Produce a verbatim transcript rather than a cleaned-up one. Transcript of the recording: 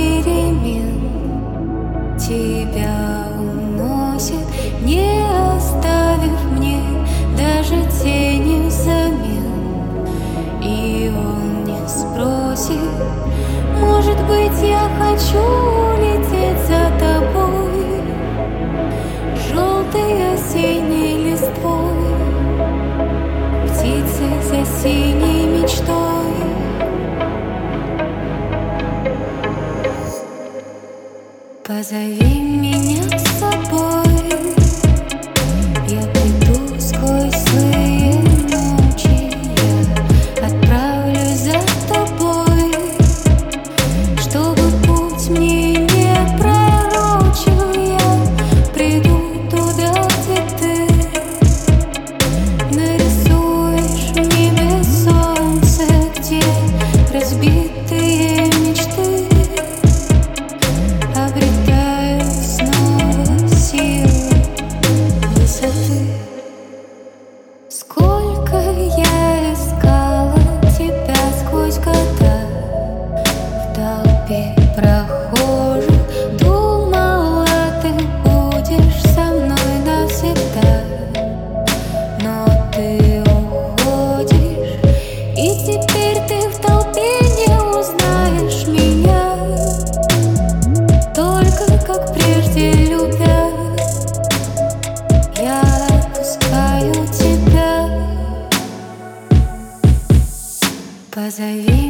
перемен тебя уносит, не оставив мне даже тени взамен. И он не спросит, может быть, я хочу улететь за тобой, желтой осенней листвой, птицы за синей мечтой. Позови меня с собой, я приду сквозь злые ночи, я отправлюсь за тобой, чтобы путь мне не пророчил, я приду туда, где ты нарисуешь в небе солнце, где разбитые мечты. Сколько я искала тебя сквозь года, в толпе прохожих думала, ты будешь со мной навсегда. Но ты уходишь, и теперь ты в толпе не узнаешь меня, только как прежде любя. Я отпускаю тебя. Позови